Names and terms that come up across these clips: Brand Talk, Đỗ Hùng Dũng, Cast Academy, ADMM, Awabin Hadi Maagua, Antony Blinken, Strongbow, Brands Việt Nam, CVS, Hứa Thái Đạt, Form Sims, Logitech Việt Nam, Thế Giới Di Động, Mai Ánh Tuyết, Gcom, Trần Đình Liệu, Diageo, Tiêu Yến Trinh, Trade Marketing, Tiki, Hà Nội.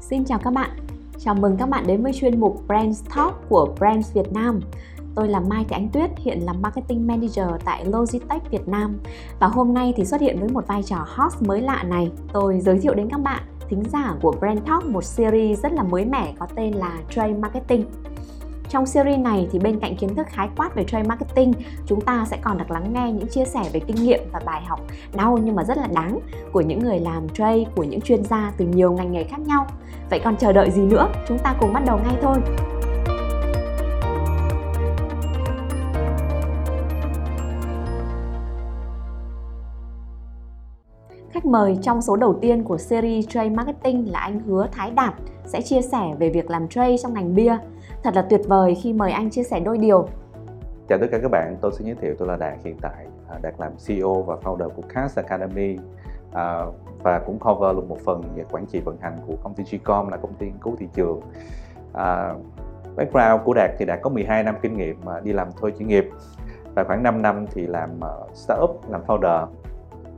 Xin chào các bạn, chào mừng các bạn đến với chuyên mục Brand Talk của Brands Việt Nam. Tôi là Mai Ánh Tuyết, hiện là Marketing Manager tại Logitech Việt Nam. Và hôm nay thì xuất hiện với một vai trò host mới lạ này. Tôi giới thiệu đến các bạn, thính giả của Brand Talk, một series rất là mới mẻ có tên là Trade Marketing. Trong series này thì bên cạnh kiến thức khái quát về Trade Marketing, chúng ta sẽ còn được lắng nghe những chia sẻ về kinh nghiệm và bài học đau nhưng mà rất là đáng của những người làm Trade, của những chuyên gia từ nhiều ngành nghề khác nhau. Vậy còn chờ đợi gì nữa, chúng ta cùng bắt đầu ngay thôi. Khách mời trong số đầu tiên của series Trade Marketing là anh Hứa Thái Đạt sẽ chia sẻ về việc làm Trade trong ngành bia. Thật là tuyệt vời khi mời anh chia sẻ đôi điều. Chào tất cả các bạn, tôi xin giới thiệu tôi là Đạt hiện tại. Đạt làm CEO và founder của Cast Academy và cũng cover luôn một phần về quản trị vận hành của công ty Gcom là công ty nghiên cứu thị trường. Background của Đạt thì Đạt có 12 năm kinh nghiệm đi làm thuê chuyên nghiệp và khoảng 5 năm thì làm startup, làm founder.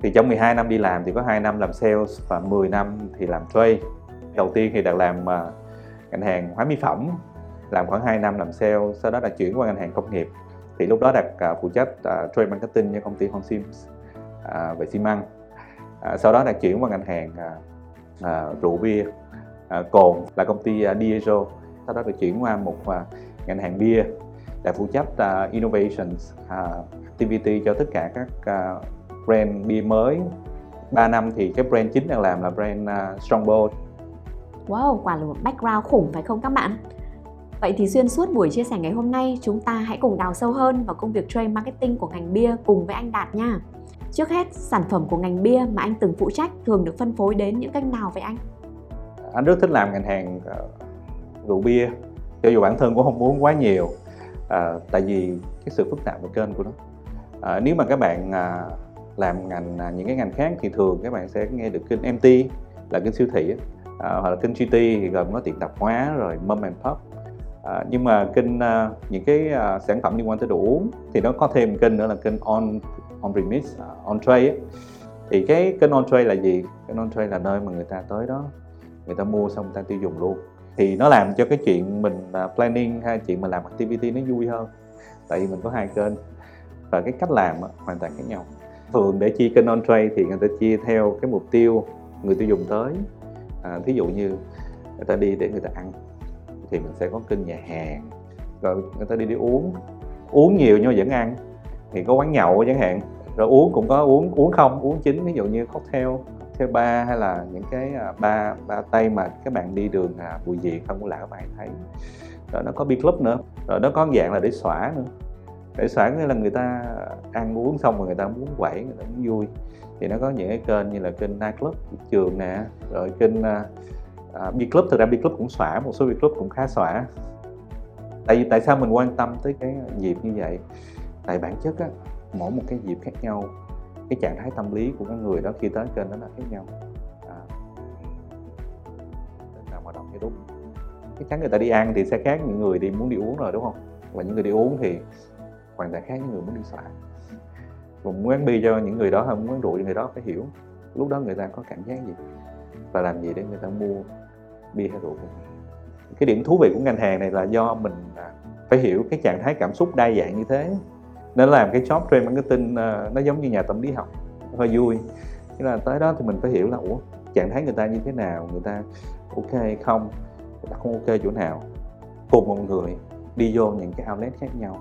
Thì trong 12 năm đi làm thì có 2 năm làm sales và 10 năm thì làm trade. Đầu tiên thì Đạt làm ngành hàng hóa mỹ phẩm, làm khoảng 2 năm làm sale, sau đó đã chuyển qua ngành hàng công nghiệp. Thì lúc đó Đạt phụ trách trade marketing cho công ty Form Sims về xi măng. Sau đó Đạt chuyển qua ngành hàng rượu bia, cồn là công ty Diageo. Sau đó Đạt chuyển qua một ngành hàng bia, Đạt phụ trách innovations activity cho tất cả các brand bia mới. 3 năm thì cái brand chính Đạt làm là brand Strongbow. Wow, quả là một background khủng phải không các bạn? Vậy thì xuyên suốt buổi chia sẻ ngày hôm nay, chúng ta hãy cùng đào sâu hơn vào công việc trade marketing của ngành bia cùng với anh Đạt nha. Trước hết, sản phẩm của ngành bia mà anh từng phụ trách thường được phân phối đến những kênh nào vậy anh? Anh rất thích làm ngành hàng rượu bia, cho dù bản thân cũng không muốn quá nhiều, tại vì cái sự phức tạp về kênh của nó. Nếu mà các bạn làm ngành những cái ngành khác thì thường các bạn sẽ nghe được kênh MT là kênh siêu thị, hoặc là kênh GT thì gồm có tiệm tạp hóa rồi mom and pop. Nhưng mà kênh những cái sản phẩm liên quan tới đồ uống thì nó có thêm kênh nữa là kênh on premise on trade ấy. Thì cái kênh on trade là gì? Kênh on trade là nơi mà người ta tới đó, người ta mua xong người ta tiêu dùng luôn. Thì nó làm cho cái chuyện mình planning hay chuyện mình làm activity nó vui hơn. Tại vì mình có hai kênh và cái cách làm hoàn toàn khác nhau. Thường để chia kênh on trade thì người ta chia theo cái mục tiêu người tiêu dùng tới. Thí dụ như người ta đi để người ta ăn thì mình sẽ có kênh nhà hàng, rồi người ta đi uống nhiều nhưng mà vẫn ăn thì có quán nhậu chẳng hạn, rồi uống cũng có uống không, uống chính, ví dụ như cocktail bar hay là những cái bar Tây mà các bạn đi đường Bùi Viện không có lạ các bạn thấy. Rồi nó có beer club nữa, rồi nó có dạng là để xõa nữa. Để xõa nghĩa là người ta ăn uống xong rồi người ta muốn quẩy, người ta muốn vui. Thì nó có những cái kênh như là kênh night club, trường nè, rồi kênh beer club. Thực ra beer club cũng xõa, một số beer club cũng khá xõa. Tại sao mình quan tâm tới cái dịp như vậy? Tại bản chất á, mỗi một cái dịp khác nhau, cái trạng thái tâm lý của cái người đó khi tới kênh đó là khác nhau. Làm hoạt động như đúng. Chắc chắn người ta đi ăn thì sẽ khác những người đi muốn đi uống rồi đúng không? Và những người đi uống thì hoàn toàn khác những người muốn đi xõa. Muốn quán bia cho những người đó hay muốn quán rượu cho người đó phải hiểu lúc đó người ta có cảm giác gì và làm gì để người ta mua bia hay rượu. Cái điểm thú vị của ngành hàng này là do mình phải hiểu cái trạng thái cảm xúc đa dạng như thế nên làm cái job trade marketing nó giống như nhà tâm lý học hơi vui. Thế là tới đó thì mình phải hiểu là trạng thái người ta như thế nào, người ta ok không, người ta không ok chỗ nào. Cùng một người đi vô những cái outlet khác nhau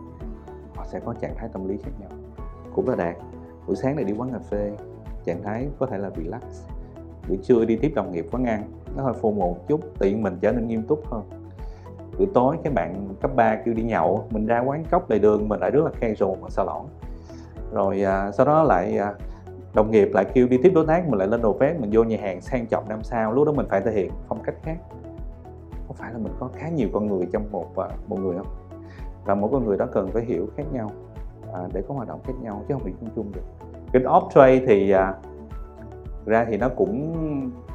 họ sẽ có trạng thái tâm lý khác nhau. Cũng là Đạt, buổi sáng này đi quán cà phê, trạng thái có thể là relax. Buổi trưa đi tiếp đồng nghiệp quán ăn, nó hơi phô một chút, tự mình trở nên nghiêm túc hơn. Buổi tối các bạn cấp 3 kêu đi nhậu, mình ra quán cốc lề đường, mình lại rất là casual và xa lỏng. Rồi sau đó lại đồng nghiệp lại kêu đi tiếp đối tác, mình lại lên đồ vét, mình vô nhà hàng sang trọng 5 sao, lúc đó mình phải thể hiện phong cách khác. Có phải là mình có khá nhiều con người trong một người không? Và mỗi con người đó cần phải hiểu khác nhau. Để có hoạt động khác nhau chứ không bị chung chung được. Kênh off trade thì ra thì nó cũng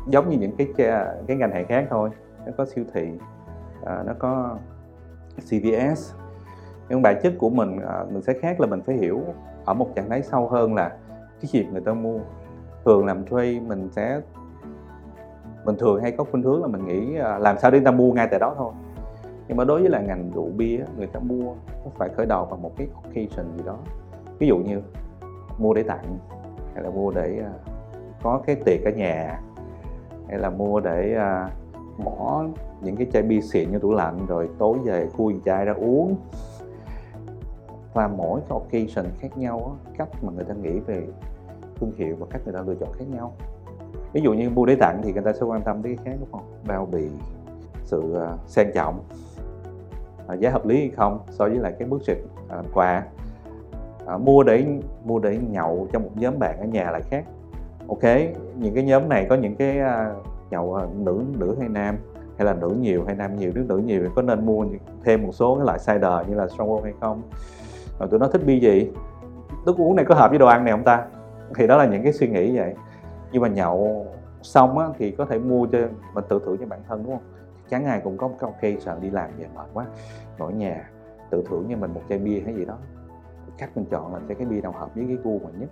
giống như những cái ngành hàng khác thôi. Nó có siêu thị, nó có CVS. Nhưng bản chất của mình sẽ khác là mình phải hiểu ở một trạng thái sâu hơn là cái dịp người ta mua. Thường làm trade mình sẽ Mình thường hay có khuynh hướng là mình nghĩ làm sao để người ta mua ngay tại đó thôi. Nhưng mà đối với là ngành rượu bia, người ta mua nó phải khởi đầu bằng một cái occasion gì đó. Ví dụ như mua để tặng, hay là mua để có cái tiệc ở nhà, hay là mua để bỏ những cái chai bia xịn vô tủ lạnh rồi tối về khui chai ra uống. Và mỗi cái occasion khác nhau, cách mà người ta nghĩ về thương hiệu và cách người ta lựa chọn khác nhau. Ví dụ như mua để tặng thì người ta sẽ quan tâm tới cái khác, đúng không? Bao bì, sự sang trọng, giá hợp lý hay không so với lại cái bước xịt quà. Mua để nhậu cho một nhóm bạn ở nhà là khác. Ok, những cái nhóm này có những cái nhậu nữ hay nam, hay là nữ nhiều hay nam nhiều, nữ nhiều thì có nên mua thêm một số cái loại cider như là Strongbow hay không? Rồi tụi nó thích bia gì? Nước uống này có hợp với đồ ăn này không ta? Thì đó là những cái suy nghĩ vậy. Nhưng mà nhậu xong á, thì có thể mua cho mình tự thưởng cho bản thân, đúng không? Chẳng ai cũng có một cái occasion đi làm về mệt quá, ngồi nhà tự thưởng cho mình một chai bia hay gì đó. Cách mình chọn là cái bia nào hợp với cái gu mình nhất.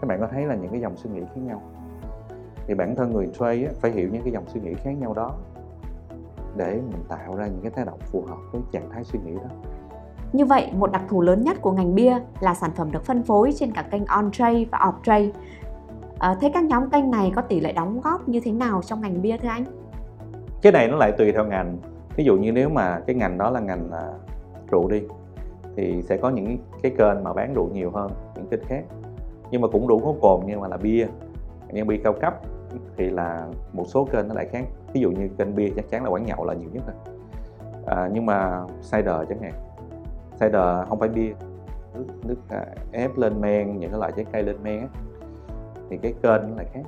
Các bạn có thấy là những cái dòng suy nghĩ khác nhau. Thì bản thân người trade á, phải hiểu những cái dòng suy nghĩ khác nhau đó để mình tạo ra những cái tác động phù hợp với trạng thái suy nghĩ đó. Như vậy, một đặc thù lớn nhất của ngành bia là sản phẩm được phân phối trên cả kênh on-trade và off-trade. Thế các nhóm kênh này có tỷ lệ đóng góp như thế nào trong ngành bia thưa anh? Cái này nó lại tùy theo ngành. Ví dụ như nếu mà cái ngành đó là ngành rượu đi, thì sẽ có những cái kênh mà bán rượu nhiều hơn những kênh khác. Nhưng mà cũng rượu có cồn nhưng mà là bia, nhưng bia cao cấp thì là một số kênh nó lại khác. Ví dụ như kênh bia chắc chắn là quán nhậu là nhiều nhất rồi. Nhưng mà cider chẳng hạn, cider không phải bia, nước ép lên men, những cái loại trái cây lên men á, thì cái kênh nó lại khác.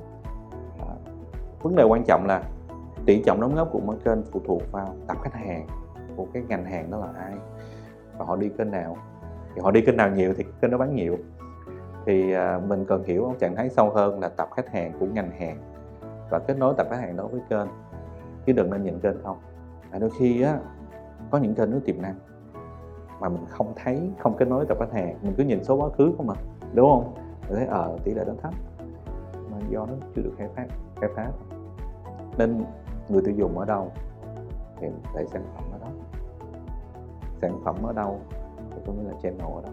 Vấn đề quan trọng là tỷ trọng đóng góp của mỗi kênh phụ thuộc vào tập khách hàng của cái ngành hàng đó là ai và họ đi kênh nào. Thì họ đi kênh nào nhiều thì kênh đó bán nhiều. Thì mình cần hiểu ở trạng thái sâu hơn là tập khách hàng của ngành hàng và kết nối tập khách hàng đó với kênh, chứ đừng nên nhìn kênh không. Đôi khi á, có những kênh nó tiềm năng mà mình không thấy, không kết nối tập khách hàng, mình cứ nhìn số quá khứ không mà, đúng không? Mình thấy tỷ lệ đó thấp mà do nó chưa được khai phá. Nên người tiêu dùng ở đâu thì để sản phẩm ở đó, sản phẩm ở đâu thì cũng như là channel ở đó.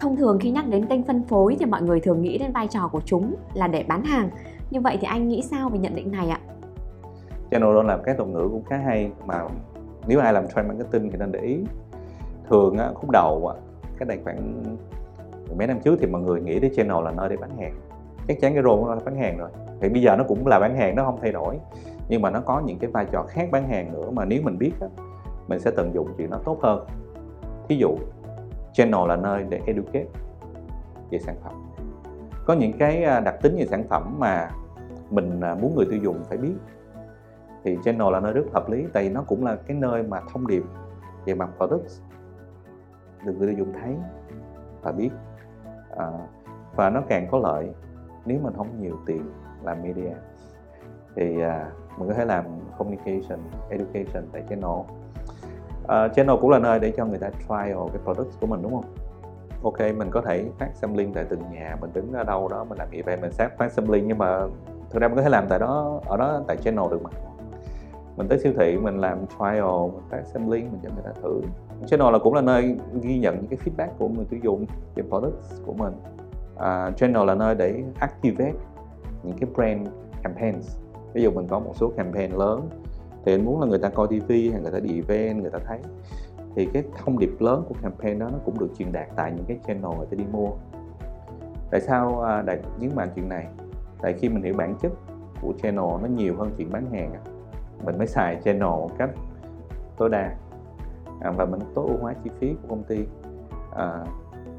Thông thường khi nhắc đến kênh phân phối thì mọi người thường nghĩ đến vai trò của chúng là để bán hàng. Như vậy thì anh nghĩ sao về nhận định này ạ? Channel đó là cái thuật ngữ cũng khá hay mà nếu ai làm trade marketing thì nên để ý. Thường á, khúc đầu á, cái này khoảng mấy năm trước thì mọi người nghĩ đến channel là nơi để bán hàng. Chắc chắn cái role của nó là bán hàng rồi. Thì bây giờ nó cũng là bán hàng, nó không thay đổi. Nhưng mà nó có những cái vai trò khác bán hàng nữa mà nếu mình biết á, mình sẽ tận dụng chuyện nó tốt hơn. Thí dụ channel là nơi để educate về sản phẩm. Có những cái đặc tính về sản phẩm mà mình muốn người tiêu dùng phải biết thì channel là nơi rất hợp lý. Tại vì nó cũng là cái nơi mà thông điệp về mặt product được người tiêu dùng thấy và biết. Và nó càng có lợi nếu mình không nhiều tiền làm media. Thì mình có thể làm communication, education tại channel. Channel cũng là nơi để cho người ta trial cái product của mình, đúng không? Ok, mình có thể phát sampling tại từng nhà, mình đứng ở đâu đó, mình làm event, mình phát sampling. Nhưng mà thực ra mình có thể làm tại đó, ở đó tại channel được mà. Mình tới siêu thị, mình làm trial, mình phát sampling, mình cho người ta thử. Channel là cũng là nơi ghi nhận những cái feedback của người tiêu dùng về product của mình. Channel là nơi để activate những cái brand campaigns. Ví dụ mình có một số campaign lớn thì anh muốn là người ta coi TV hay người ta đi event, người ta thấy thì cái thông điệp lớn của campaign đó nó cũng được truyền đạt tại những cái channel người ta đi mua. Tại sao Đạt nhấn mạnh chuyện này? Tại khi mình hiểu bản chất của channel nó nhiều hơn chuyện bán hàng, mình mới xài channel một cách tối đa và mình tối ưu hóa chi phí của công ty,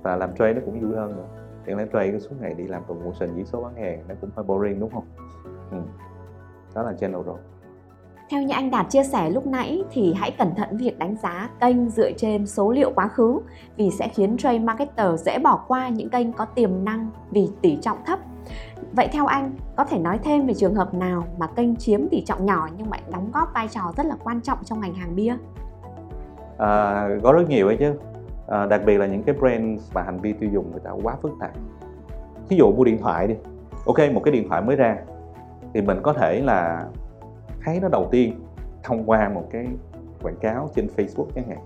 và làm trade nó cũng vui hơn nữa. Hiện nay trade suốt ngày đi làm promotion chỉ số bán hàng nó cũng hơi boring, đúng không? Đó là channel rồi. Theo như anh Đạt chia sẻ lúc nãy thì hãy cẩn thận việc đánh giá kênh dựa trên số liệu quá khứ vì sẽ khiến trade marketer dễ bỏ qua những kênh có tiềm năng vì tỷ trọng thấp. Vậy theo anh, có thể nói thêm về trường hợp nào mà kênh chiếm tỷ trọng nhỏ nhưng lại đóng góp vai trò rất là quan trọng trong ngành hàng bia? Có rất nhiều ấy chứ. Đặc biệt là những cái brand và hành vi tiêu dùng người ta quá phức tạp. Ví dụ mua điện thoại đi. Ok, một cái điện thoại mới ra thì mình có thể là thấy nó đầu tiên thông qua một cái quảng cáo trên Facebook chẳng hạn.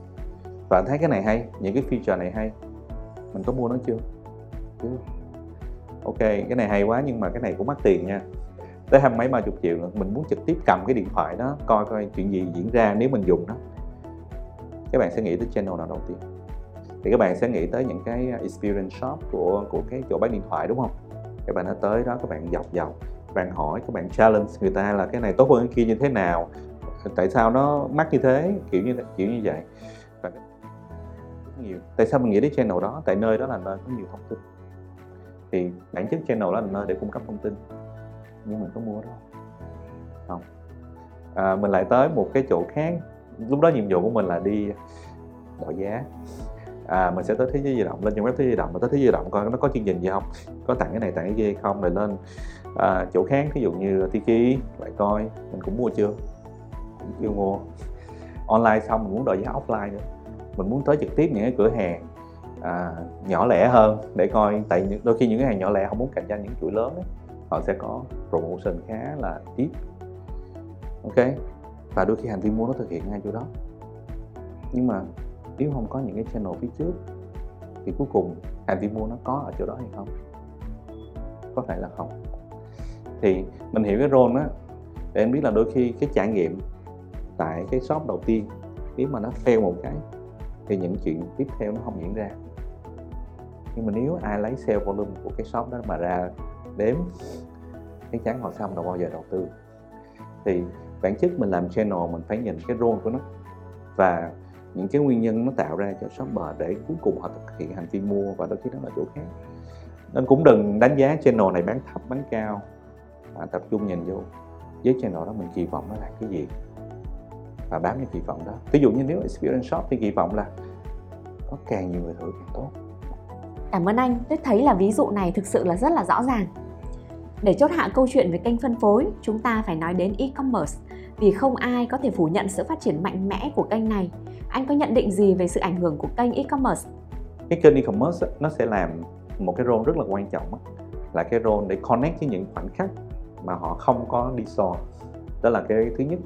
Và thấy cái này hay, những cái feature này hay, mình có mua nó chưa? Ok, cái này hay quá nhưng mà cái này cũng mắc tiền nha, tới 20 mấy 30 triệu. Mình muốn trực tiếp cầm cái điện thoại đó coi coi chuyện gì diễn ra nếu mình dùng nó. Các bạn sẽ nghĩ tới channel nào đầu tiên? Thì các bạn sẽ nghĩ tới những cái experience shop của cái chỗ bán điện thoại, đúng không? Các bạn đã tới đó, các bạn dọc, các bạn hỏi, các bạn challenge người ta là cái này tốt hơn cái kia như thế nào, tại sao nó mắc như thế, kiểu như vậy. Và nhiều. Tại sao mình nghĩ đến channel đó? Tại nơi đó là nơi có nhiều thông tin. Thì bản chất channel đó là nơi để cung cấp thông tin. Nhưng mình có mua đó không? Mình lại tới một cái chỗ khác. Lúc đó nhiệm vụ của mình là đi đổi giá. Mình sẽ tới Thế Giới Di Động, lên trang web Thế Giới Di Động, mà tới Thế Giới Di Động coi nó có chương trình gì không, có tặng cái này tặng cái kia không, rồi lên chỗ khác, ví dụ như Tiki, lại coi mình cũng mua chưa, cũng chưa mua. Online xong mình muốn đổi giá offline nữa, mình muốn tới trực tiếp những cái cửa hàng nhỏ lẻ hơn để coi, tại đôi khi những cái hàng nhỏ lẻ không muốn cạnh tranh những chuỗi lớn ấy, họ sẽ có promotion khá là deep, ok, và đôi khi hành vi mua nó thực hiện ngay chỗ đó. Nhưng mà nếu không có những cái channel phía trước thì cuối cùng hành vi mua nó có ở chỗ đó hay không? Có thể là không. Thì mình hiểu cái role đó để em biết là đôi khi cái trải nghiệm tại cái shop đầu tiên, nếu mà nó fail một cái thì những chuyện tiếp theo nó không diễn ra. Nhưng mà nếu ai lấy sale volume của cái shop đó mà ra đếm, chắc chắn họ xong đâu bao giờ đầu tư. Thì bản chất mình làm channel mình phải nhìn cái role của nó và những cái nguyên nhân nó tạo ra cho shopper để cuối cùng họ thực hiện hành vi mua, và đôi khi đó là chỗ khác. Nên cũng đừng đánh giá channel này bán thấp bán cao, tập trung nhìn vô với channel đó mình kỳ vọng nó là cái gì và bám vào kỳ vọng đó. Ví dụ như nếu experience shop thì kỳ vọng là có càng nhiều người thử càng tốt. Cảm ơn anh, tôi thấy là ví dụ này thực sự là rất là rõ ràng. Để chốt hạ câu chuyện về kênh phân phối, chúng ta phải nói đến e-commerce, vì không ai có thể phủ nhận sự phát triển mạnh mẽ của kênh này. Anh có nhận định gì về sự ảnh hưởng của kênh e-commerce? Cái kênh e-commerce nó sẽ làm một cái role rất là quan trọng, là cái role để connect với những khoảnh khắc mà họ không có đi store. Đó là cái thứ nhất.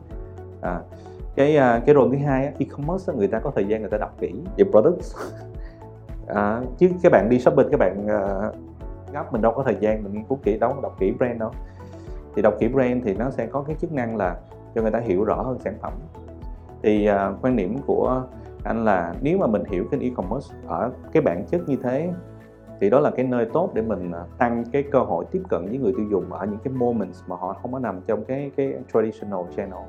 Cái role thứ hai, e-commerce người ta có thời gian người ta đọc kỹ về products. Chứ các bạn đi shopping các bạn gấp, mình đâu có thời gian mình nghiên cứu kỹ đâu, đọc kỹ brand đâu. Thì đọc kỹ brand thì nó sẽ có cái chức năng là cho người ta hiểu rõ hơn sản phẩm. Thì quan điểm của anh là nếu mà mình hiểu kênh e-commerce ở cái bản chất như thế thì đó là cái nơi tốt để mình tăng cái cơ hội tiếp cận với người tiêu dùng ở những cái moments mà họ không có nằm trong cái traditional channel.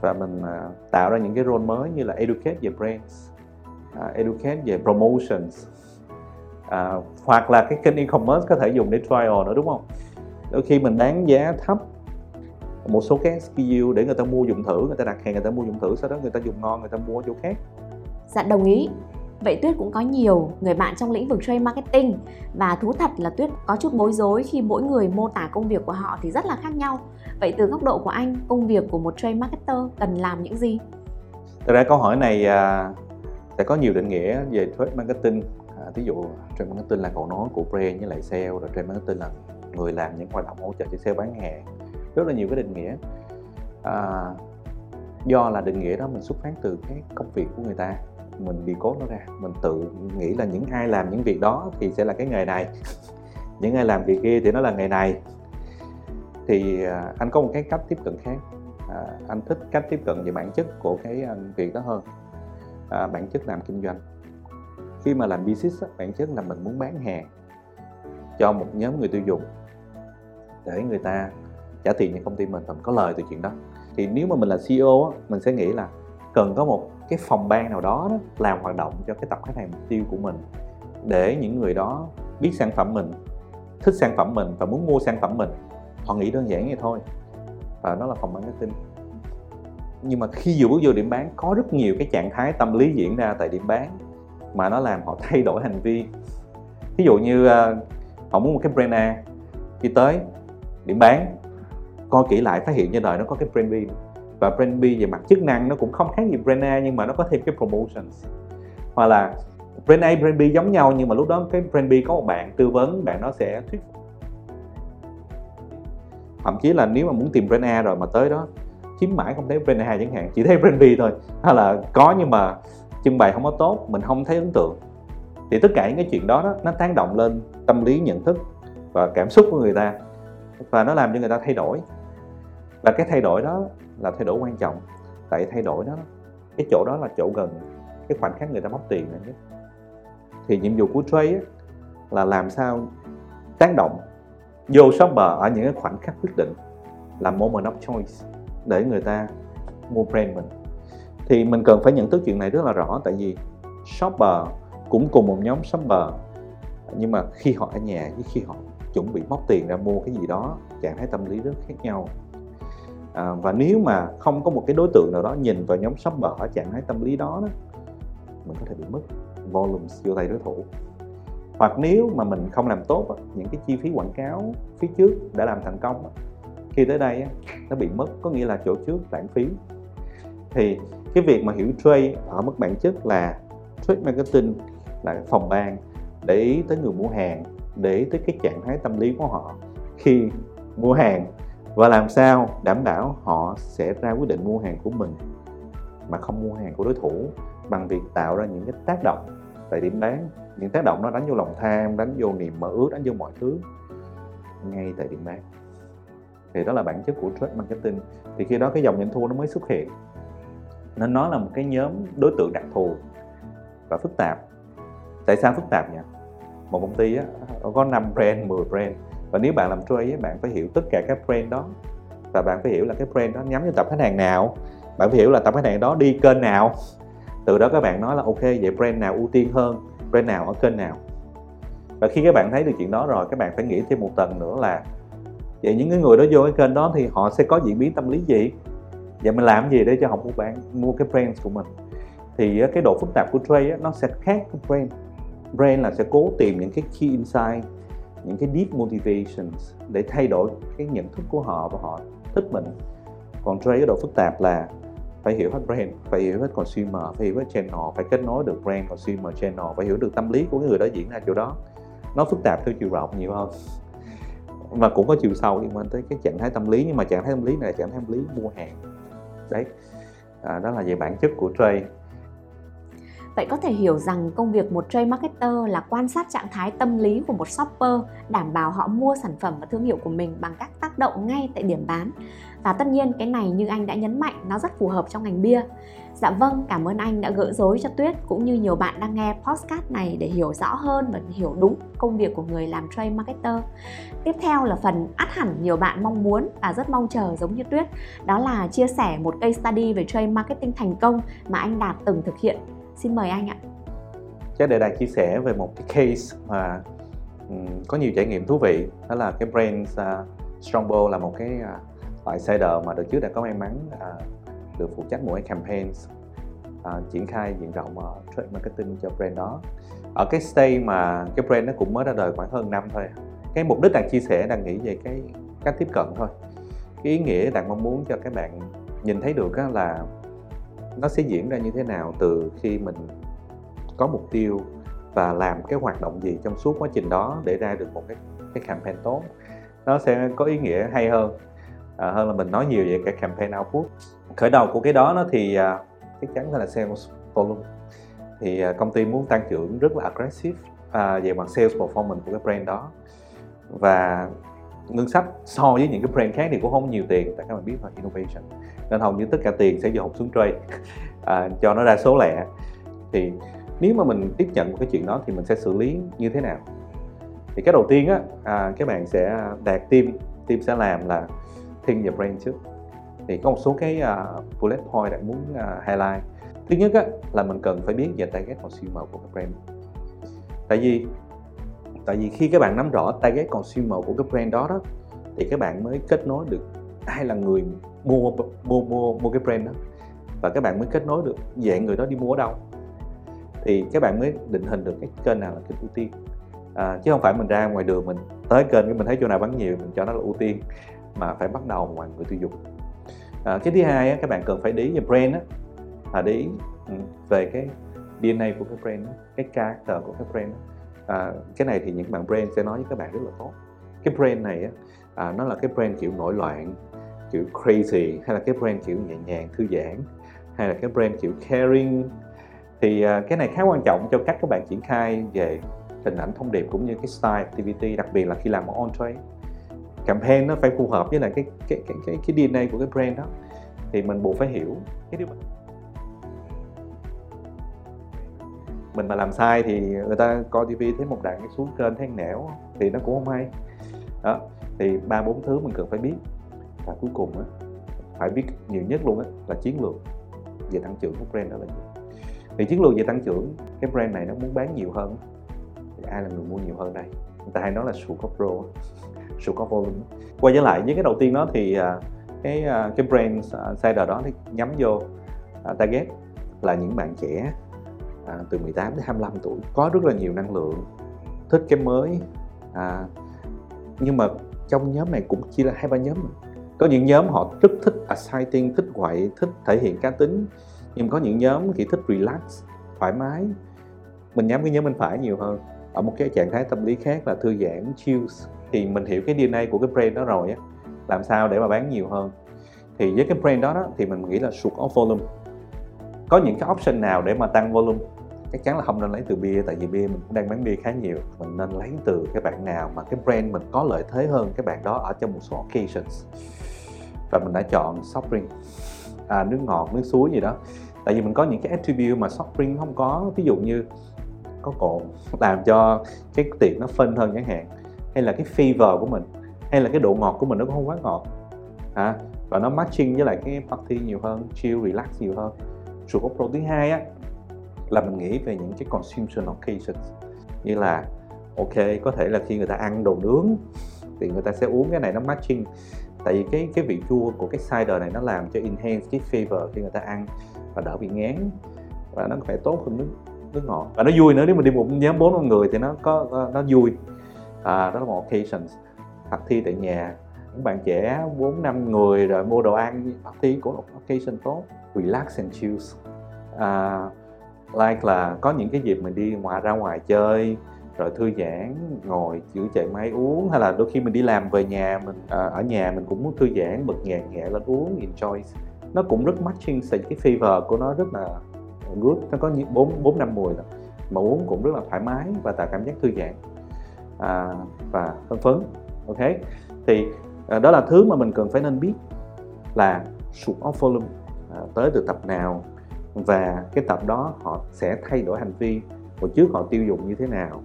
Và mình tạo ra những cái role mới như là educate về brands, educate về promotions, hoặc là cái kênh e-commerce có thể dùng để trial nữa, đúng không? Đôi khi mình bán giá thấp một số cái SKU để người ta mua dùng thử, người ta đặt hàng người ta mua dùng thử, sau đó người ta dùng ngon người ta mua ở chỗ khác. Dạ đồng ý. Vậy Tuyết cũng có nhiều người bạn trong lĩnh vực trade marketing, và thú thật là Tuyết có chút bối rối khi mỗi người mô tả công việc của họ thì rất là khác nhau. Vậy từ góc độ của anh, công việc của một trade marketer cần làm những gì? Thật ra câu hỏi này sẽ có nhiều định nghĩa về trade marketing. Ví dụ trade marketing là cầu nối của brand với lại sale, rồi trade marketing là người làm những hoạt động hỗ trợ cho sale bán hàng. Rất là nhiều cái định nghĩa. Do là định nghĩa đó mình xuất phát từ cái công việc của người ta, mình decode nó ra, mình tự nghĩ là những ai làm những việc đó thì sẽ là cái nghề này, những ai làm việc kia thì nó là nghề này. Thì anh có một cái cách tiếp cận khác. Anh thích cách tiếp cận về bản chất của cái việc đó hơn. Bản chất làm kinh doanh, khi mà làm business, bản chất là mình muốn bán hàng cho một nhóm người tiêu dùng để người ta trả tiền cho công ty mình có lời từ chuyện đó. Thì nếu mà mình là CEO á, mình sẽ nghĩ là cần có một cái phòng ban nào đó, đó làm hoạt động cho cái tập khách hàng mục tiêu của mình, để những người đó biết sản phẩm mình, thích sản phẩm mình và muốn mua sản phẩm mình. Họ nghĩ đơn giản vậy thôi, và nó là phòng marketing. Nhưng mà khi vừa bước vô điểm bán, có rất nhiều cái trạng thái tâm lý diễn ra tại điểm bán mà nó làm họ thay đổi hành vi. Ví dụ như họ muốn một cái brand A, khi tới điểm bán coi kỹ lại phát hiện trên đời nó có cái brand B, và brand B về mặt chức năng nó cũng không khác gì brand A nhưng mà nó có thêm cái promotions, hoặc là brand A brand B giống nhau nhưng mà lúc đó cái brand B có một bạn tư vấn, bạn nó sẽ thuyết Thậm chí là nếu mà muốn tìm brand A rồi mà tới đó kiếm mãi không thấy brand A chẳng hạn, chỉ thấy brand B thôi, hay là có nhưng mà trưng bày không có tốt, mình không thấy ấn tượng. Thì tất cả những cái chuyện đó, nó tác động lên tâm lý, nhận thức và cảm xúc của người ta, và nó làm cho người ta thay đổi. Và cái thay đổi đó là thay đổi quan trọng, tại thay đổi đó, cái chỗ đó là chỗ gần cái khoảnh khắc người ta móc tiền này. Thì nhiệm vụ của Trade là làm sao tác động vô shopper ở những cái khoảnh khắc quyết định, là moment of choice, để người ta mua brand mình. Thì mình cần phải nhận thức chuyện này rất là rõ, tại vì shopper cũng cùng một nhóm shopper, nhưng mà khi họ ở nhà với khi họ chuẩn bị móc tiền ra mua cái gì đó, trạng thái tâm lý rất khác nhau. Và nếu mà không có một cái đối tượng nào đó nhìn vào nhóm shopper ở trạng thái tâm lý đó, mình có thể bị mất volumes vô tay đối thủ. Hoặc nếu mà mình không làm tốt những cái chi phí quảng cáo phía trước đã làm thành công, khi tới đây nó bị mất, có nghĩa là chỗ trước lãng phí. Thì cái việc mà hiểu trade ở mức bản chất là Trade Marketing là phòng ban để ý tới người mua hàng, để ý tới cái trạng thái tâm lý của họ khi mua hàng, và làm sao đảm bảo họ sẽ ra quyết định mua hàng của mình mà không mua hàng của đối thủ, bằng việc tạo ra những cái tác động tại điểm bán. Những tác động nó đánh vô lòng tham, đánh vô niềm mơ ước, đánh vô mọi thứ ngay tại điểm bán. Thì đó là bản chất của Trade Marketing. Thì khi đó cái dòng doanh thu nó mới xuất hiện. Nên nó là một cái nhóm đối tượng đặc thù và phức tạp. Tại sao phức tạp nhỉ? Một công ty có 5 brand, 10 brand. Và nếu bạn làm trade, bạn phải hiểu tất cả các brand đó. Và bạn phải hiểu là cái brand đó nhắm vào tập khách hàng nào. Bạn phải hiểu là tập khách hàng đó đi kênh nào. Từ đó các bạn nói là ok, vậy brand nào ưu tiên hơn, brand nào ở kênh nào. Và khi các bạn thấy được chuyện đó rồi, các bạn phải nghĩ thêm một tầng nữa là vậy những người đó vô cái kênh đó thì họ sẽ có diễn biến tâm lý gì? Vậy mình làm gì để cho họ mua cái brand của mình? Thì cái độ phức tạp của trade nó sẽ khác với brand. Brand là sẽ cố tìm những cái key insight, những cái deep motivations để thay đổi cái nhận thức của họ và họ thích mình. Còn trade cái độ phức tạp là phải hiểu hết brand, phải hiểu hết consumer, phải hiểu hết channel, phải kết nối được brand, consumer, channel, phải hiểu được tâm lý của người đó diễn ra chỗ đó. Nó phức tạp theo chiều rộng nhiều hơn, mà cũng có chiều sâu liên quan tới cái trạng thái tâm lý. Nhưng mà trạng thái tâm lý này là trạng thái tâm lý mua hàng. Đấy, đó là về bản chất của trade. Vậy có thể hiểu rằng công việc một trade marketer là quan sát trạng thái tâm lý của một shopper, đảm bảo họ mua sản phẩm và thương hiệu của mình bằng các tác động ngay tại điểm bán. Và tất nhiên cái này như anh đã nhấn mạnh, nó rất phù hợp trong ngành bia. Dạ vâng, cảm ơn anh đã gỡ rối cho Tuyết cũng như nhiều bạn đang nghe podcast này để hiểu rõ hơn và hiểu đúng công việc của người làm trade marketer. Tiếp theo là phần ắt hẳn nhiều bạn mong muốn và rất mong chờ giống như Tuyết, đó là chia sẻ một case study về trade marketing thành công mà anh Đạt từng thực hiện. Xin mời anh ạ. Chắc để Đạt chia sẻ về một cái case mà có nhiều trải nghiệm thú vị. Đó là cái brand Strongbow, là một cái loại cider mà đợt trước đã có may mắn được phụ trách một cái campaign triển khai diện rộng trade marketing cho brand đó. Ở cái stage mà cái brand nó cũng mới ra đời khoảng hơn năm thôi. Cái mục đích Đạt chia sẻ, Đạt nghĩ về cái cách tiếp cận thôi. Cái ý nghĩa Đạt mong muốn cho các bạn nhìn thấy được là nó sẽ diễn ra như thế nào từ khi mình có mục tiêu và làm cái hoạt động gì trong suốt quá trình đó để ra được một cái campaign tốt. Nó sẽ có ý nghĩa hay hơn là mình nói nhiều về cái campaign output. Khởi đầu của cái đó thì chắc chắn là sales volume. Thì công ty muốn tăng trưởng rất là aggressive về mặt sales performance của cái brand đó. Và ngân sách so với những cái brand khác thì cũng không nhiều tiền, tại các bạn biết là innovation, nên hầu như tất cả tiền sẽ dồn xuống trade cho nó ra số lẻ. Thì nếu mà mình tiếp nhận một cái chuyện đó thì mình sẽ xử lý như thế nào? Thì cái đầu tiên các bạn sẽ đạt team sẽ làm là thiên về brand trước. Thì có một số cái bullet point bạn muốn highlight. Thứ nhất là mình cần phải biết về target consumer của cái brand. Tại vì khi các bạn nắm rõ target consumer của cái brand đó thì các bạn mới kết nối được ai là người mua cái brand đó, và các bạn mới kết nối được dạng người đó đi mua ở đâu. Thì các bạn mới định hình được cái kênh nào là kênh ưu tiên, chứ không phải mình ra ngoài đường mình tới kênh cái mình thấy chỗ nào bán nhiều mình cho nó là ưu tiên, mà phải bắt đầu ngoài người tiêu dùng. Cái thứ hai các bạn cần phải để ý về brand là để ý về cái DNA của cái brand cái character của cái brand. Cái này thì những bạn brand sẽ nói với các bạn rất là tốt. Cái brand này nó là cái brand kiểu nổi loạn, kiểu crazy, hay là cái brand kiểu nhẹ nhàng, thư giãn, hay là cái brand kiểu caring. Thì cái này khá quan trọng cho các bạn triển khai về hình ảnh, thông điệp cũng như cái style activity, đặc biệt là khi làm ở on-trade. Campaign nó phải phù hợp với lại cái DNA của cái brand đó. Thì mình buộc phải hiểu cái điều đó. Mình mà làm sai thì người ta coi TV thấy một đạn xuống kênh thấy nẻo thì nó cũng không hay. Đó, thì 3-4 thứ mình cần phải biết. Và cuối cùng á, phải biết nhiều nhất luôn á, là chiến lược về tăng trưởng của brand đó là gì. Thì chiến lược về tăng trưởng, cái brand này nó muốn bán nhiều hơn, thì ai là người mua nhiều hơn đây? Người ta hay nói là sụt có pro, sụt có volume. Quay trở lại với cái đầu tiên đó thì cái brand side đó thì nhắm vô target là những bạn trẻ từ 18 đến 25 tuổi, có rất là nhiều năng lượng, thích cái mới. Nhưng mà trong nhóm này cũng chỉ là 2-3 nhóm. Có những nhóm họ rất thích exciting, thích quậy, thích thể hiện cá tính. Nhưng có những nhóm thì thích relax, thoải mái. Mình nhắm cái nhóm bên phải nhiều hơn. Ở một cái trạng thái tâm lý khác là thư giãn, chill. Thì mình hiểu cái DNA của cái brand đó rồi á, làm sao để mà bán nhiều hơn. Thì với cái brand đó thì mình nghĩ là shoot off volume. Có những cái option nào để mà tăng volume? Chắc chắn là không nên lấy từ bia, tại vì bia mình cũng đang bán bia khá nhiều. Mình nên lấy từ cái bạn nào mà cái brand mình có lợi thế hơn cái bạn đó ở trong một số occasions. Và mình đã chọn soft drink, nước ngọt, nước suối gì đó. Tại vì mình có những cái attribute mà soft drink không có, ví dụ như có cồn làm cho cái tiệc nó phên hơn chẳng hạn, hay là cái flavor của mình, hay là cái độ ngọt của mình nó cũng không quá ngọt, và nó matching với lại cái party nhiều hơn, chill, relax nhiều hơn. Sự góc độ thứ hai á là mình nghĩ về những cái consumption occasions, như là ok, có thể là khi người ta ăn đồ nướng thì người ta sẽ uống cái này nó matching, tại vì cái vị chua của cái cider này nó làm cho enhance cái flavor khi người ta ăn và đỡ bị ngán, và nó phải tốt hơn nước ngọt, và nó vui nữa. Nếu mình đi một nhóm 4 người thì nó có nó vui. Đó là một occasions. Hoặc thi tại nhà, những bạn trẻ 4-5 người rồi mua đồ ăn, hoặc thi của occasion tốt. Relax and chill, like là có những cái dịp mình đi ra ngoài chơi, rồi thư giãn, ngồi chữa chạy máy uống, hay là đôi khi mình đi làm về nhà, ở nhà mình cũng muốn thư giãn, bật nhạc nhẹ lên uống, enjoy. Nó cũng rất matching, cái flavor của nó rất là good, nó có 4-5 mùi rồi. Mà uống cũng rất là thoải mái và tạo cảm giác thư giãn và hưng phấn. Ok, thì đó là thứ mà mình cần phải nên biết là shoot off volume tới từ tập nào, và cái tập đó họ sẽ thay đổi hành vi hồi trước họ tiêu dùng như thế nào,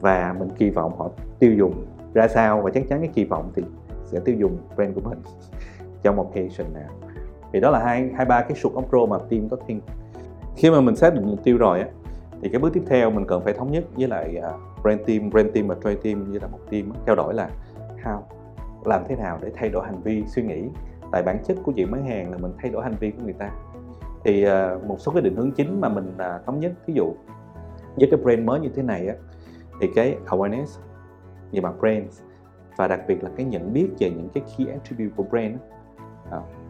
và mình kỳ vọng họ tiêu dùng ra sao, và chắc chắn cái kỳ vọng thì sẽ tiêu dùng brand của mình trong một occasion nào. Thì đó là 2-3 cái shoot off pro mà team có thiên. Khi mà mình xác định mục tiêu rồi á, thì cái bước tiếp theo mình cần phải thống nhất với lại brand team và trade team với là một team theo dõi là how, làm thế nào để thay đổi hành vi, suy nghĩ. Tại bản chất của chuyện bán hàng là mình thay đổi hành vi của người ta. Thì một số cái định hướng chính mà mình thống nhất, ví dụ với cái brand mới như thế này á, thì cái awareness về mặt brand và đặc biệt là cái nhận biết về những cái key attribute của brand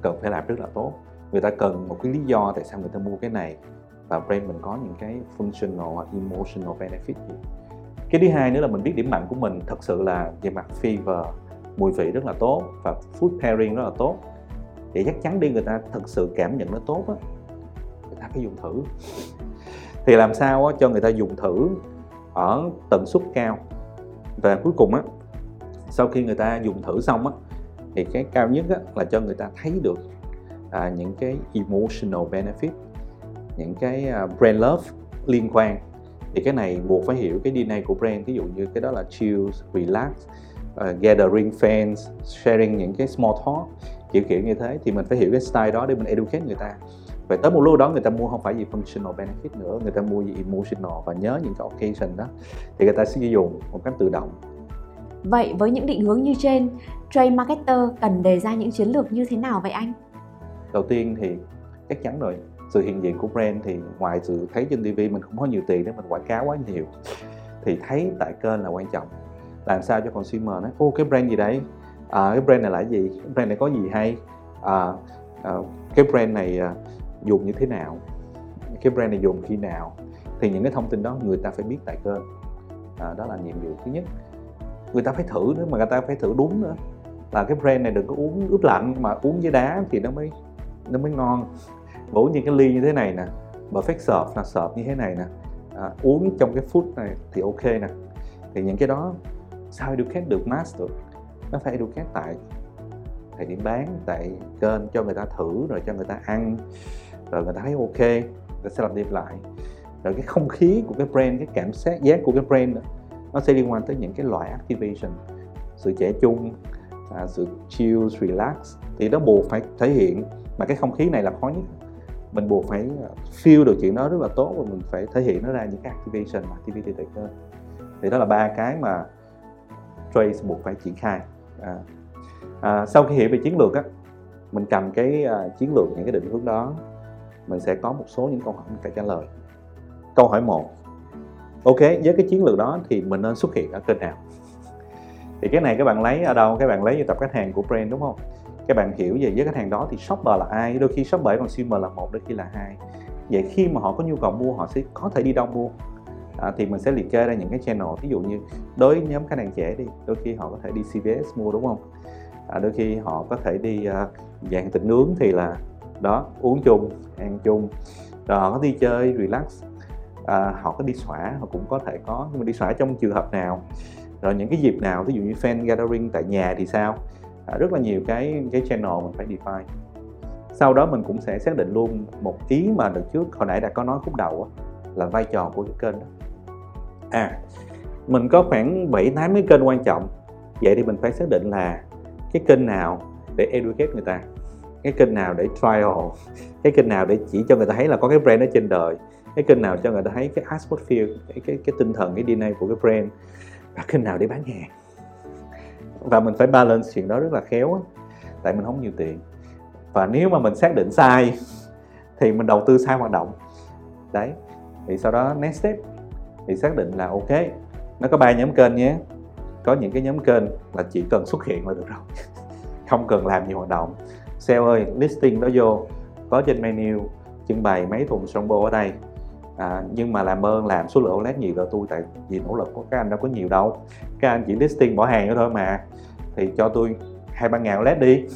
cần phải làm rất là tốt. Người ta cần một cái lý do tại sao người ta mua cái này, và brand mình có những cái functional hoặc emotional benefit gì. Cái thứ hai nữa là mình biết điểm mạnh của mình thật sự là về mặt flavor, mùi vị rất là tốt, và food pairing rất là tốt. Để chắc chắn đi người ta thật sự cảm nhận nó tốt á, người ta phải dùng thử. Thì làm sao á, cho người ta dùng thử ở tần suất cao. Và cuối cùng á, sau khi người ta dùng thử xong á, thì cái cao nhất á, là cho người ta thấy được những cái emotional benefit, những cái brand love liên quan. Thì cái này buộc phải hiểu cái DNA của brand, ví dụ như cái đó là chill, relax, gathering fans, sharing những cái small talk, kiểu như thế. Thì mình phải hiểu cái style đó để mình educate người ta. Và tới một lúc đó người ta mua không phải vì functional benefit nữa, người ta mua vì emotional, và nhớ những cái occasion đó thì người ta sẽ dùng một cách tự động. Vậy với những định hướng như trên, trade marketer cần đề ra những chiến lược như thế nào vậy anh? Đầu tiên thì chắc chắn rồi, sự hiện diện của brand thì ngoài sự thấy trên TV mình không có nhiều tiền để mình quảng cáo quá nhiều, thì thấy tại kênh là quan trọng. Làm sao cho consumer nói, ô cái brand gì đấy, cái brand này là gì, cái brand này có gì hay, cái brand này dùng như thế nào, cái brand này dùng khi nào. Thì những cái thông tin đó người ta phải biết tại kênh. Đó là nhiệm vụ thứ nhất. Người ta phải thử nữa, mà người ta phải thử đúng nữa. là cái brand này đừng có uống ướp lạnh, mà uống với đá thì nó mới ngon. Và uống như cái ly như thế này nè, perfect serve là serve như thế này nè, uống trong cái food này thì ok nè. Thì những cái đó sao educate được, master được, nó phải educate tại điểm bán, tại kênh, cho người ta thử, rồi cho người ta ăn, rồi người ta thấy ok, người ta sẽ làm đẹp lại. Rồi cái không khí của cái brand, cái cảm giác giác của cái brand đó, nó sẽ liên quan tới những cái loại activation, sự trẻ trung, sự chill, relax, thì nó buộc phải thể hiện. Mà cái không khí này là khó nhất, mình buộc phải feel được chuyện đó rất là tốt, và mình phải thể hiện nó ra những cái activation, activity tại kênh. Thì đó là ba cái mà Trace buộc phải triển khai. Sau khi hiểu về chiến lược á, mình cầm cái chiến lược, những cái định hướng đó, mình sẽ có một số những câu hỏi mình phải trả lời. Câu hỏi 1, ok, với cái chiến lược đó thì mình nên xuất hiện ở kênh nào? Thì cái này các bạn lấy ở đâu? Các bạn lấy như tập khách hàng của brand, đúng không? Các bạn hiểu về với khách hàng đó thì shopper là ai? Đôi khi shopper consumer là một, đôi khi là hai. Vậy khi mà họ có nhu cầu mua, họ sẽ có thể đi đâu mua? Thì mình sẽ liệt kê ra những cái channel, ví dụ như đối với nhóm khách hàng trẻ đi, đôi khi họ có thể đi CVS mua, đúng không? Đôi khi họ có thể đi dạng thịt nướng thì là đó, uống chung, ăn chung. Rồi họ có đi chơi, relax, họ có đi xõa, họ cũng có thể có, nhưng mà đi xõa trong trường hợp nào? Rồi những cái dịp nào, ví dụ như fan gathering tại nhà thì sao? Rất là nhiều cái channel mình phải define. Sau đó mình cũng sẽ xác định luôn một ý mà đợt trước hồi nãy đã có nói khúc đầu á, là vai trò của cái kênh đó. Mình có khoảng 7-8 cái kênh quan trọng, vậy thì mình phải xác định là cái kênh nào để educate người ta, cái kênh nào để trial, cái kênh nào để chỉ cho người ta thấy là có cái brand ở trên đời, cái kênh nào cho người ta thấy cái atmosphere, cái tinh thần, cái DNA của cái brand, và kênh nào để bán hàng. Và mình phải balance chuyện đó rất là khéo, tại mình không nhiều tiền. Và nếu mà mình xác định sai thì mình đầu tư sai hoạt động. Đấy, thì sau đó next step thì xác định là ok, nó có 3 nhóm kênh nhé. Có những cái nhóm kênh là chỉ cần xuất hiện là được rồi, không cần làm nhiều hoạt động. Sale ơi, listing đó vô, có trên menu, trưng bày mấy thùng Strongbow ở đây, nhưng mà làm ơn làm số lượng OLED nhiều là tôi, tại vì nỗ lực của các anh đâu có nhiều đâu, các anh chỉ listing bỏ hàng nữa thôi mà, thì cho tôi 2-3 ngàn OLED đi.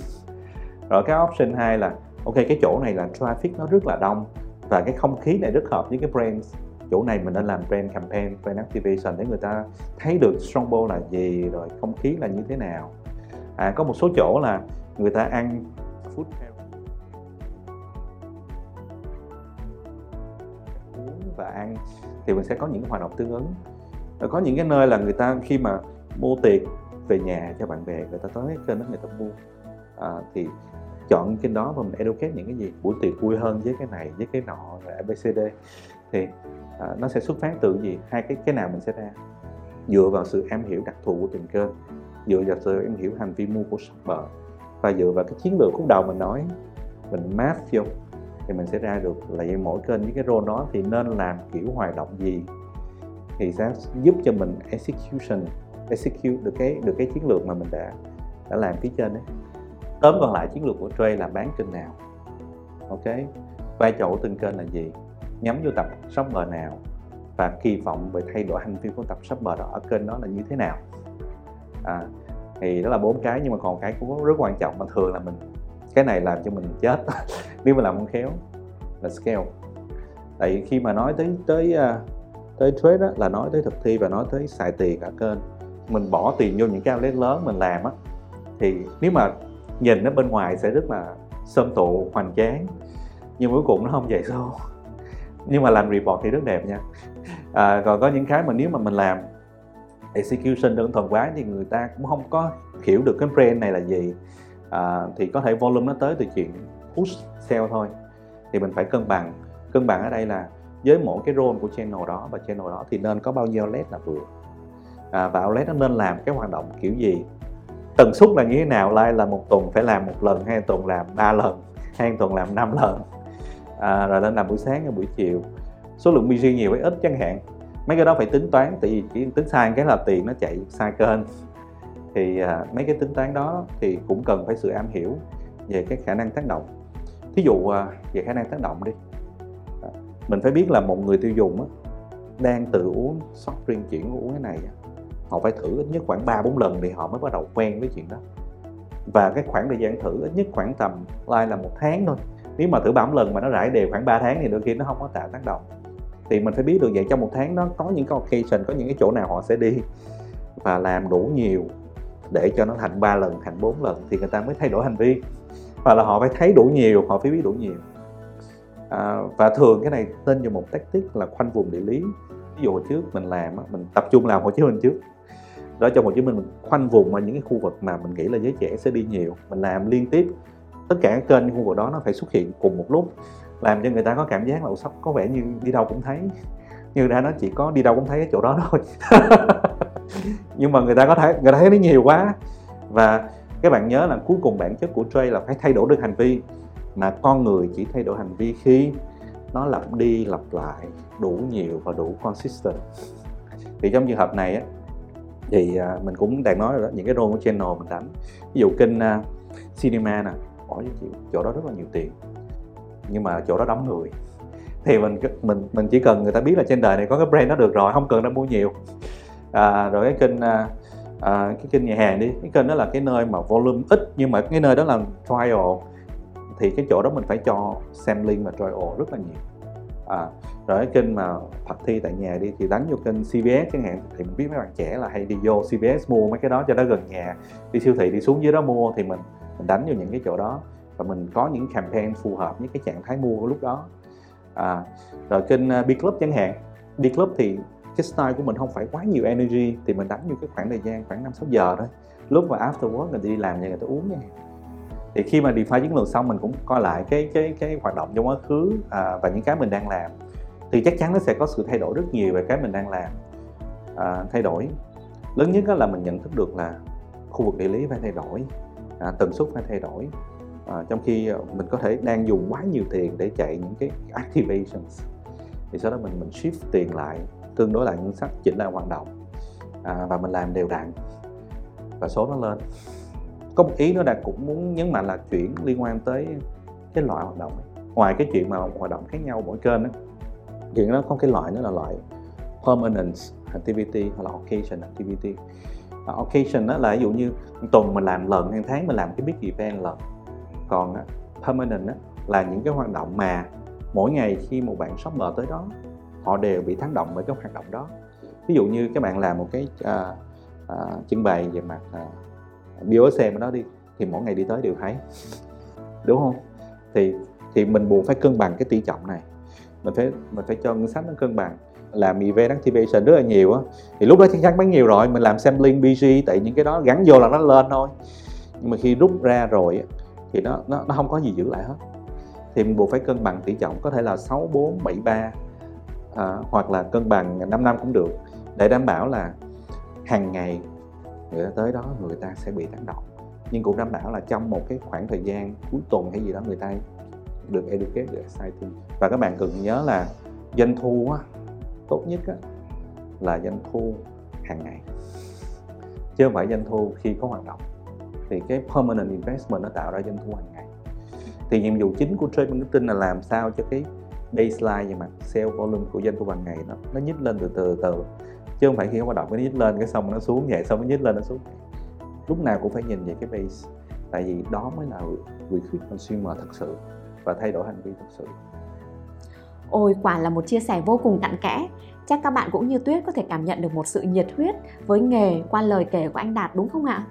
Rồi cái option 2 là ok, cái chỗ này là traffic nó rất là đông và cái không khí này rất hợp với cái brand, chỗ này mình nên làm brand campaign, brand activation để người ta thấy được Strongbow là gì, rồi không khí là như thế nào. Có một số chỗ là người ta ăn food, uống và ăn, thì mình sẽ có những hoạt động tương ứng. Rồi có những cái nơi là người ta khi mà mua tiệc về nhà cho bạn bè, người ta tới kênh đó người ta mua, thì chọn kênh đó và mình educate những cái gì buổi tiệc vui hơn với cái này, với cái nọ, và ABCD. Thì nó sẽ xuất phát từ gì? Hai cái nào mình sẽ ra dựa vào sự am hiểu đặc thù của từng kênh, dựa vào sự am hiểu hành vi mua của shopper, và dựa vào cái chiến lược khúc đầu mình nói, mình map vô, thì mình sẽ ra được là mỗi kênh với cái role đó thì nên làm kiểu hoạt động gì, thì sẽ giúp cho mình execute được cái chiến lược mà mình đã làm phía trên đấy. Tóm còn lại, chiến lược của Trade là bán kênh nào, ok, vai trò của từng kênh là gì, nhắm vô tập shopper nào, và kỳ vọng về thay đổi hành vi của tập shopper đó ở kênh đó là như thế nào. Thì đó là 4 cái, nhưng mà còn cái cũng rất quan trọng mà thường là mình, cái này làm cho mình chết nếu mà làm không khéo, là scale. Tại khi mà nói tới trade là nói tới thực thi và nói tới xài tiền cả kênh. Mình bỏ tiền vô những cái outlet lớn mình làm á, thì nếu mà nhìn nó bên ngoài sẽ rất là xôm tụ, hoành tráng, nhưng cuối cùng nó không vậy đâu. Nhưng mà làm report thì rất đẹp nha. Còn có những cái mà nếu mà mình làm execution đơn thuần quá thì người ta cũng không có hiểu được cái brand này là gì, thì có thể volume nó tới từ chuyện push sale thôi. Thì mình phải cân bằng ở đây là với mỗi cái role của channel đó và channel đó thì nên có bao nhiêu outlet là vừa, và outlet nó nên làm cái hoạt động kiểu gì, tần suất là như thế nào, like là 1 tuần phải làm 1 lần, 2 tuần làm 3 lần, 2 tuần làm 5 lần, rồi nên làm buổi sáng hay buổi chiều, số lượng meeting nhiều hay ít chẳng hạn. Mấy cái đó phải tính toán, tại vì chỉ tính sai cái là tiền nó chạy sai kênh. Thì mấy cái tính toán đó thì cũng cần phải sự am hiểu về cái khả năng tác động. Thí dụ về khả năng tác động đi, mình phải biết là một người tiêu dùng á, đang từ uống soft drink chuyển uống cái này, họ phải thử ít nhất khoảng 3-4 lần thì họ mới bắt đầu quen với chuyện đó. Và cái khoảng thời gian thử ít nhất khoảng tầm like là 1 tháng thôi. Nếu mà thử 3 lần mà nó rải đều khoảng 3 tháng thì đôi khi nó không có tạo tác động. Thì mình phải biết được vậy, trong 1 tháng nó có những cái occasion, có những cái chỗ nào họ sẽ đi và làm đủ nhiều để cho nó thành 3 lần, thành 4 lần thì người ta mới thay đổi hành vi. Và là họ phải thấy đủ nhiều, họ phải biết đủ nhiều. Và thường cái này tên dùng một tactic là khoanh vùng địa lý. Ví dụ trước mình làm, mình tập trung làm Hồ Chí Minh trước. Đó, trong Hồ Chí Minh mình khoanh vùng ở những cái khu vực mà mình nghĩ là giới trẻ sẽ đi nhiều. Mình làm liên tiếp tất cả các kênh khu vực đó nó phải xuất hiện cùng một lúc, làm cho người ta có cảm giác là ồ, sắp có vẻ như đi đâu cũng thấy. Nhưng ra nó chỉ có đi đâu cũng thấy cái chỗ đó thôi. Nhưng mà người ta thấy nó nhiều quá. Và các bạn nhớ là cuối cùng bản chất của trade là phải thay đổi được hành vi. Mà con người chỉ thay đổi hành vi khi nó lặp đi lặp lại đủ nhiều và đủ consistent. Thì trong trường hợp này á, thì mình cũng đang nói rồi đó, những cái role của channel mình đánh. Ví dụ kênh cinema nè, bỏ cho chỗ đó rất là nhiều tiền nhưng mà chỗ đó đóng người. Thì mình chỉ cần người ta biết là trên đời này có cái brand đó được rồi, không cần nó mua nhiều. Rồi cái kênh nhà hàng đi, cái kênh đó là cái nơi mà volume ít nhưng mà cái nơi đó là trial, thì cái chỗ đó mình phải cho sampling và trial rất là nhiều. Rồi cái kênh mà thật thi tại nhà đi, thì đánh vô kênh CVS chẳng hạn, thì mình biết mấy bạn trẻ là hay đi vô CVS mua mấy cái đó cho nó gần nhà, đi siêu thị đi xuống dưới đó mua, thì mình đánh vô những cái chỗ đó và mình có những campaign phù hợp với cái trạng thái mua của lúc đó. Rồi kênh B-Club chẳng hạn, B-Club thì cái style của mình không phải quá nhiều energy, thì mình đánh vô cái khoảng thời gian khoảng 5-6 giờ thôi, lúc mà after work người ta đi làm người ta uống nha. Thì khi mà define chiến lược xong, mình cũng coi lại cái hoạt động trong quá khứ và những cái mình đang làm, thì chắc chắn nó sẽ có sự thay đổi rất nhiều về cái mình đang làm. Thay đổi lớn nhất là mình nhận thức được là khu vực địa lý phải thay đổi, tần suất phải thay đổi, trong khi mình có thể đang dùng quá nhiều tiền để chạy những cái activations, thì sau đó mình shift tiền lại, tương đối lại ngân sách, chỉnh lại hoạt động, và mình làm đều đặn và số nó lên. Có một ý nó đã cũng muốn nhấn mạnh là chuyện liên quan tới cái loại hoạt động ấy. Ngoài cái chuyện mà hoạt động khác nhau mỗi kênh ấy, chuyện nó có cái loại nữa là loại permanent activity hoặc là occasion activity. Occasion đó là ví dụ như tuần mình làm lần, hàng tháng mình làm cái big event lần. Còn permanent đó là những cái hoạt động mà mỗi ngày khi một bạn shopper tới đó, họ đều bị tác động bởi cái hoạt động đó. Ví dụ như các bạn làm một cái trưng bày về mặt BOSM đó đi, thì mỗi ngày đi tới đều thấy, đúng không? Thì mình buộc phải cân bằng cái tỷ trọng này, mình phải cho ngân sách nó cân bằng. Làm event activation rất là nhiều á, thì lúc đó chắc chắn bán nhiều rồi, mình làm sampling BG tại những cái đó gắn vô là nó lên thôi. Nhưng mà khi rút ra rồi thì nó không có gì giữ lại hết, thì mình buộc phải cân bằng tỷ trọng, có thể là 6, 4, 7, 3, hoặc là cân bằng 5 năm cũng được, để đảm bảo là hàng ngày người ta tới đó người ta sẽ bị tác động, nhưng cũng đảm bảo là trong một cái khoảng thời gian cuối tuần hay gì đó người ta được educate, được exciting. Và các bạn cần nhớ là doanh thu á, tốt nhất á, là doanh thu hàng ngày chứ không phải doanh thu khi có hoạt động. Thì cái permanent investment nó tạo ra doanh thu hàng ngày. Thì nhiệm vụ chính của trade marketing là làm sao cho cái baseline về mặt sales volume của doanh thu hàng ngày nó nhích lên từ từ, chứ không phải khi hoạt động nó nhích lên cái xong nó xuống vậy, xong nó nhích lên nó xuống. Lúc nào cũng phải nhìn về cái base, tại vì đó mới là recruit consumer thật sự và thay đổi hành vi thật sự. Ôi, quả là một chia sẻ vô cùng cặn kẽ. Chắc các bạn cũng như Tuyết có thể cảm nhận được một sự nhiệt huyết với nghề qua lời kể của anh Đạt, đúng không ạ?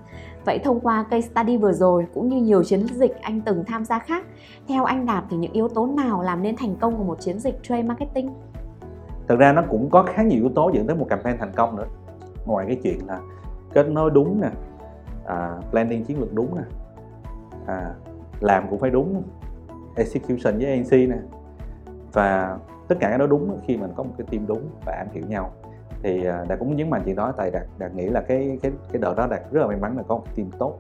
Vậy thông qua case study vừa rồi cũng như nhiều chiến dịch anh từng tham gia khác, theo anh Đạt thì những yếu tố nào làm nên thành công của một chiến dịch trade marketing? Thực ra nó cũng có khá nhiều yếu tố dẫn tới một campaign thành công nữa. Ngoài cái chuyện là kết nối đúng nè, planning chiến lược đúng nè, làm cũng phải đúng, execution với ANC nè, và tất cả cái đó đúng khi mình có một cái team đúng và am hiểu nhau. Thì Đạt cũng nhấn mạnh chuyện đó, tại Đạt nghĩ là cái đợt đó Đạt rất là may mắn là có một cái team tốt.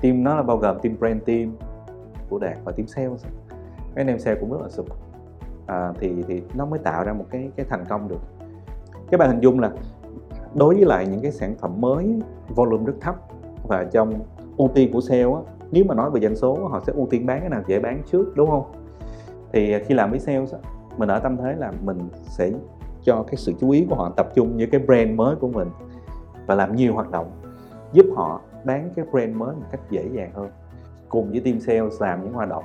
Team nó là bao gồm team brand team của Đạt và team sales. Mấy anh em sales cũng rất là sụp. Thì nó mới tạo ra một cái thành công được. Các bạn hình dung là đối với lại những cái sản phẩm mới volume rất thấp, và trong ưu tiên của sale á, nếu mà nói về doanh số họ sẽ ưu tiên bán cái nào dễ bán trước, đúng không? Thì khi làm với sales á, mình ở tâm thế là mình sẽ cho cái sự chú ý của họ tập trung với cái brand mới của mình và làm nhiều hoạt động giúp họ đáng cái brand mới một cách dễ dàng hơn. Cùng với team sales làm những hoạt động,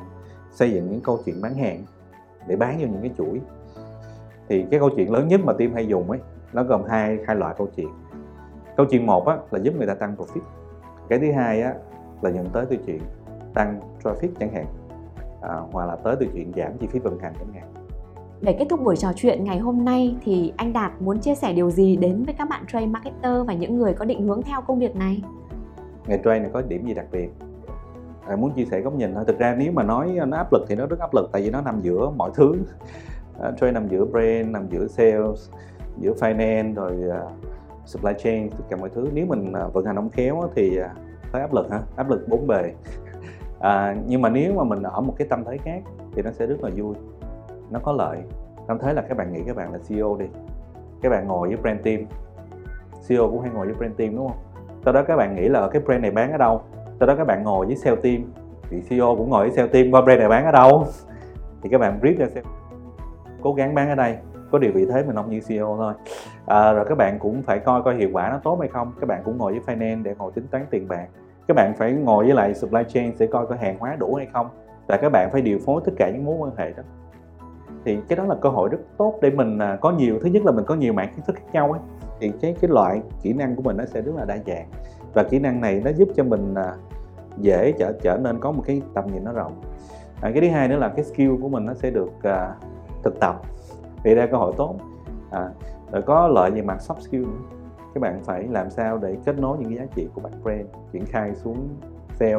xây dựng những câu chuyện bán hàng để bán cho những cái chuỗi. Thì cái câu chuyện lớn nhất mà team hay dùng ấy, nó gồm hai loại câu chuyện. Câu chuyện một á, là giúp người ta tăng profit. Cái thứ hai á, là nhận tới từ chuyện tăng traffic chẳng hạn, hoặc là tới từ chuyện giảm chi phí vận hành chẳng hạn. Để kết thúc buổi trò chuyện ngày hôm nay thì anh Đạt muốn chia sẻ điều gì đến với các bạn trade marketer và những người có định hướng theo công việc này? Nghề trade này có điểm gì đặc biệt? Em muốn chia sẻ góc nhìn thôi. Thực ra nếu mà nói nó áp lực thì nó rất áp lực, tại vì nó nằm giữa mọi thứ. Trade nằm giữa brand, nằm giữa sales, giữa finance, rồi supply chain, tất cả mọi thứ. Nếu mình vận hành không khéo thì thấy áp lực hả? Áp lực bốn bề. Nhưng mà nếu mà mình ở một cái tâm thế khác thì nó sẽ rất là vui, nó có lợi. Tâm thế là các bạn nghĩ các bạn là CEO đi, các bạn ngồi với brand team. CEO cũng hay ngồi với brand team đúng không? Sau đó các bạn nghĩ là cái brand này bán ở đâu. Sau đó các bạn ngồi với sales team, thì CEO cũng ngồi với sales team qua brand này bán ở đâu. Thì các bạn brief ra sales, cố gắng bán ở đây, có điều vị thế mình không như CEO thôi. Rồi các bạn cũng phải coi hiệu quả nó tốt hay không. Các bạn cũng ngồi với finance để ngồi tính toán tiền bạc. Các bạn phải ngồi với lại supply chain sẽ coi hàng hóa đủ hay không. Và các bạn phải điều phối tất cả những mối quan hệ đó. Thì cái đó là cơ hội rất tốt để mình có nhiều, thứ nhất là mình có nhiều mảng kiến thức khác nhau ấy. Thì cái loại kỹ năng của mình nó sẽ rất là đa dạng. Và kỹ năng này nó giúp cho mình dễ trở nên có một cái tầm nhìn nó rộng. Cái thứ hai nữa là cái skill của mình nó sẽ được thực tập. Thì đây là cơ hội tốt. Rồi có lợi về mặt soft skill nữa. Các bạn phải làm sao để kết nối những cái giá trị của bạn brand, triển khai xuống sale.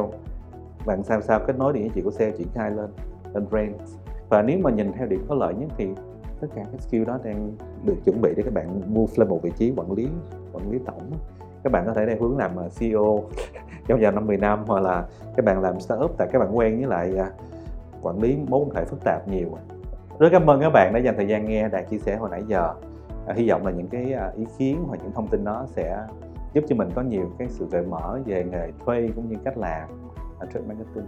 Bạn sao kết nối những giá trị của sale, triển khai lên brand. Và nếu mà nhìn theo điểm có lợi nhất thì tất cả các skill đó đang được chuẩn bị để các bạn move lên một vị trí quản lý tổng. Các bạn có thể đang hướng làm CEO trong vòng 50 năm, hoặc là các bạn làm startup tại các bạn quen với lại quản lý mối quan hệ phức tạp nhiều. Rất cảm ơn các bạn đã dành thời gian nghe Đạt chia sẻ hồi nãy giờ. Hy vọng là những cái ý kiến hoặc những thông tin đó sẽ giúp cho mình có nhiều cái sự gợi mở về nghề trade cũng như cách làm trade marketing.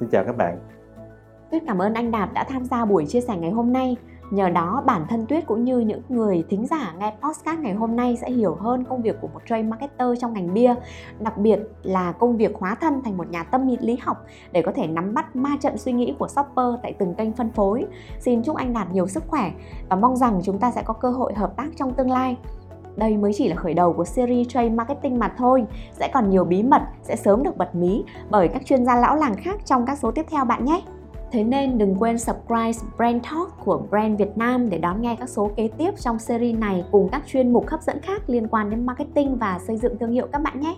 Xin chào các bạn. Tuyết cảm ơn anh Đạt đã tham gia buổi chia sẻ ngày hôm nay. Nhờ đó bản thân Tuyết cũng như những người thính giả nghe podcast ngày hôm nay sẽ hiểu hơn công việc của một trade marketer trong ngành bia, đặc biệt là công việc hóa thân thành một nhà tâm lý học để có thể nắm bắt ma trận suy nghĩ của shopper tại từng kênh phân phối. Xin chúc anh Đạt nhiều sức khỏe và mong rằng chúng ta sẽ có cơ hội hợp tác trong tương lai. Đây mới chỉ là khởi đầu của series Trade Marketing mà thôi, sẽ còn nhiều bí mật sẽ sớm được bật mí bởi các chuyên gia lão làng khác trong các số tiếp theo bạn nhé. Thế nên đừng quên subscribe Brand Talk của Brands Việt Nam để đón nghe các số kế tiếp trong series này cùng các chuyên mục hấp dẫn khác liên quan đến marketing và xây dựng thương hiệu các bạn nhé.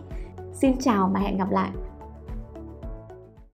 Xin chào và hẹn gặp lại!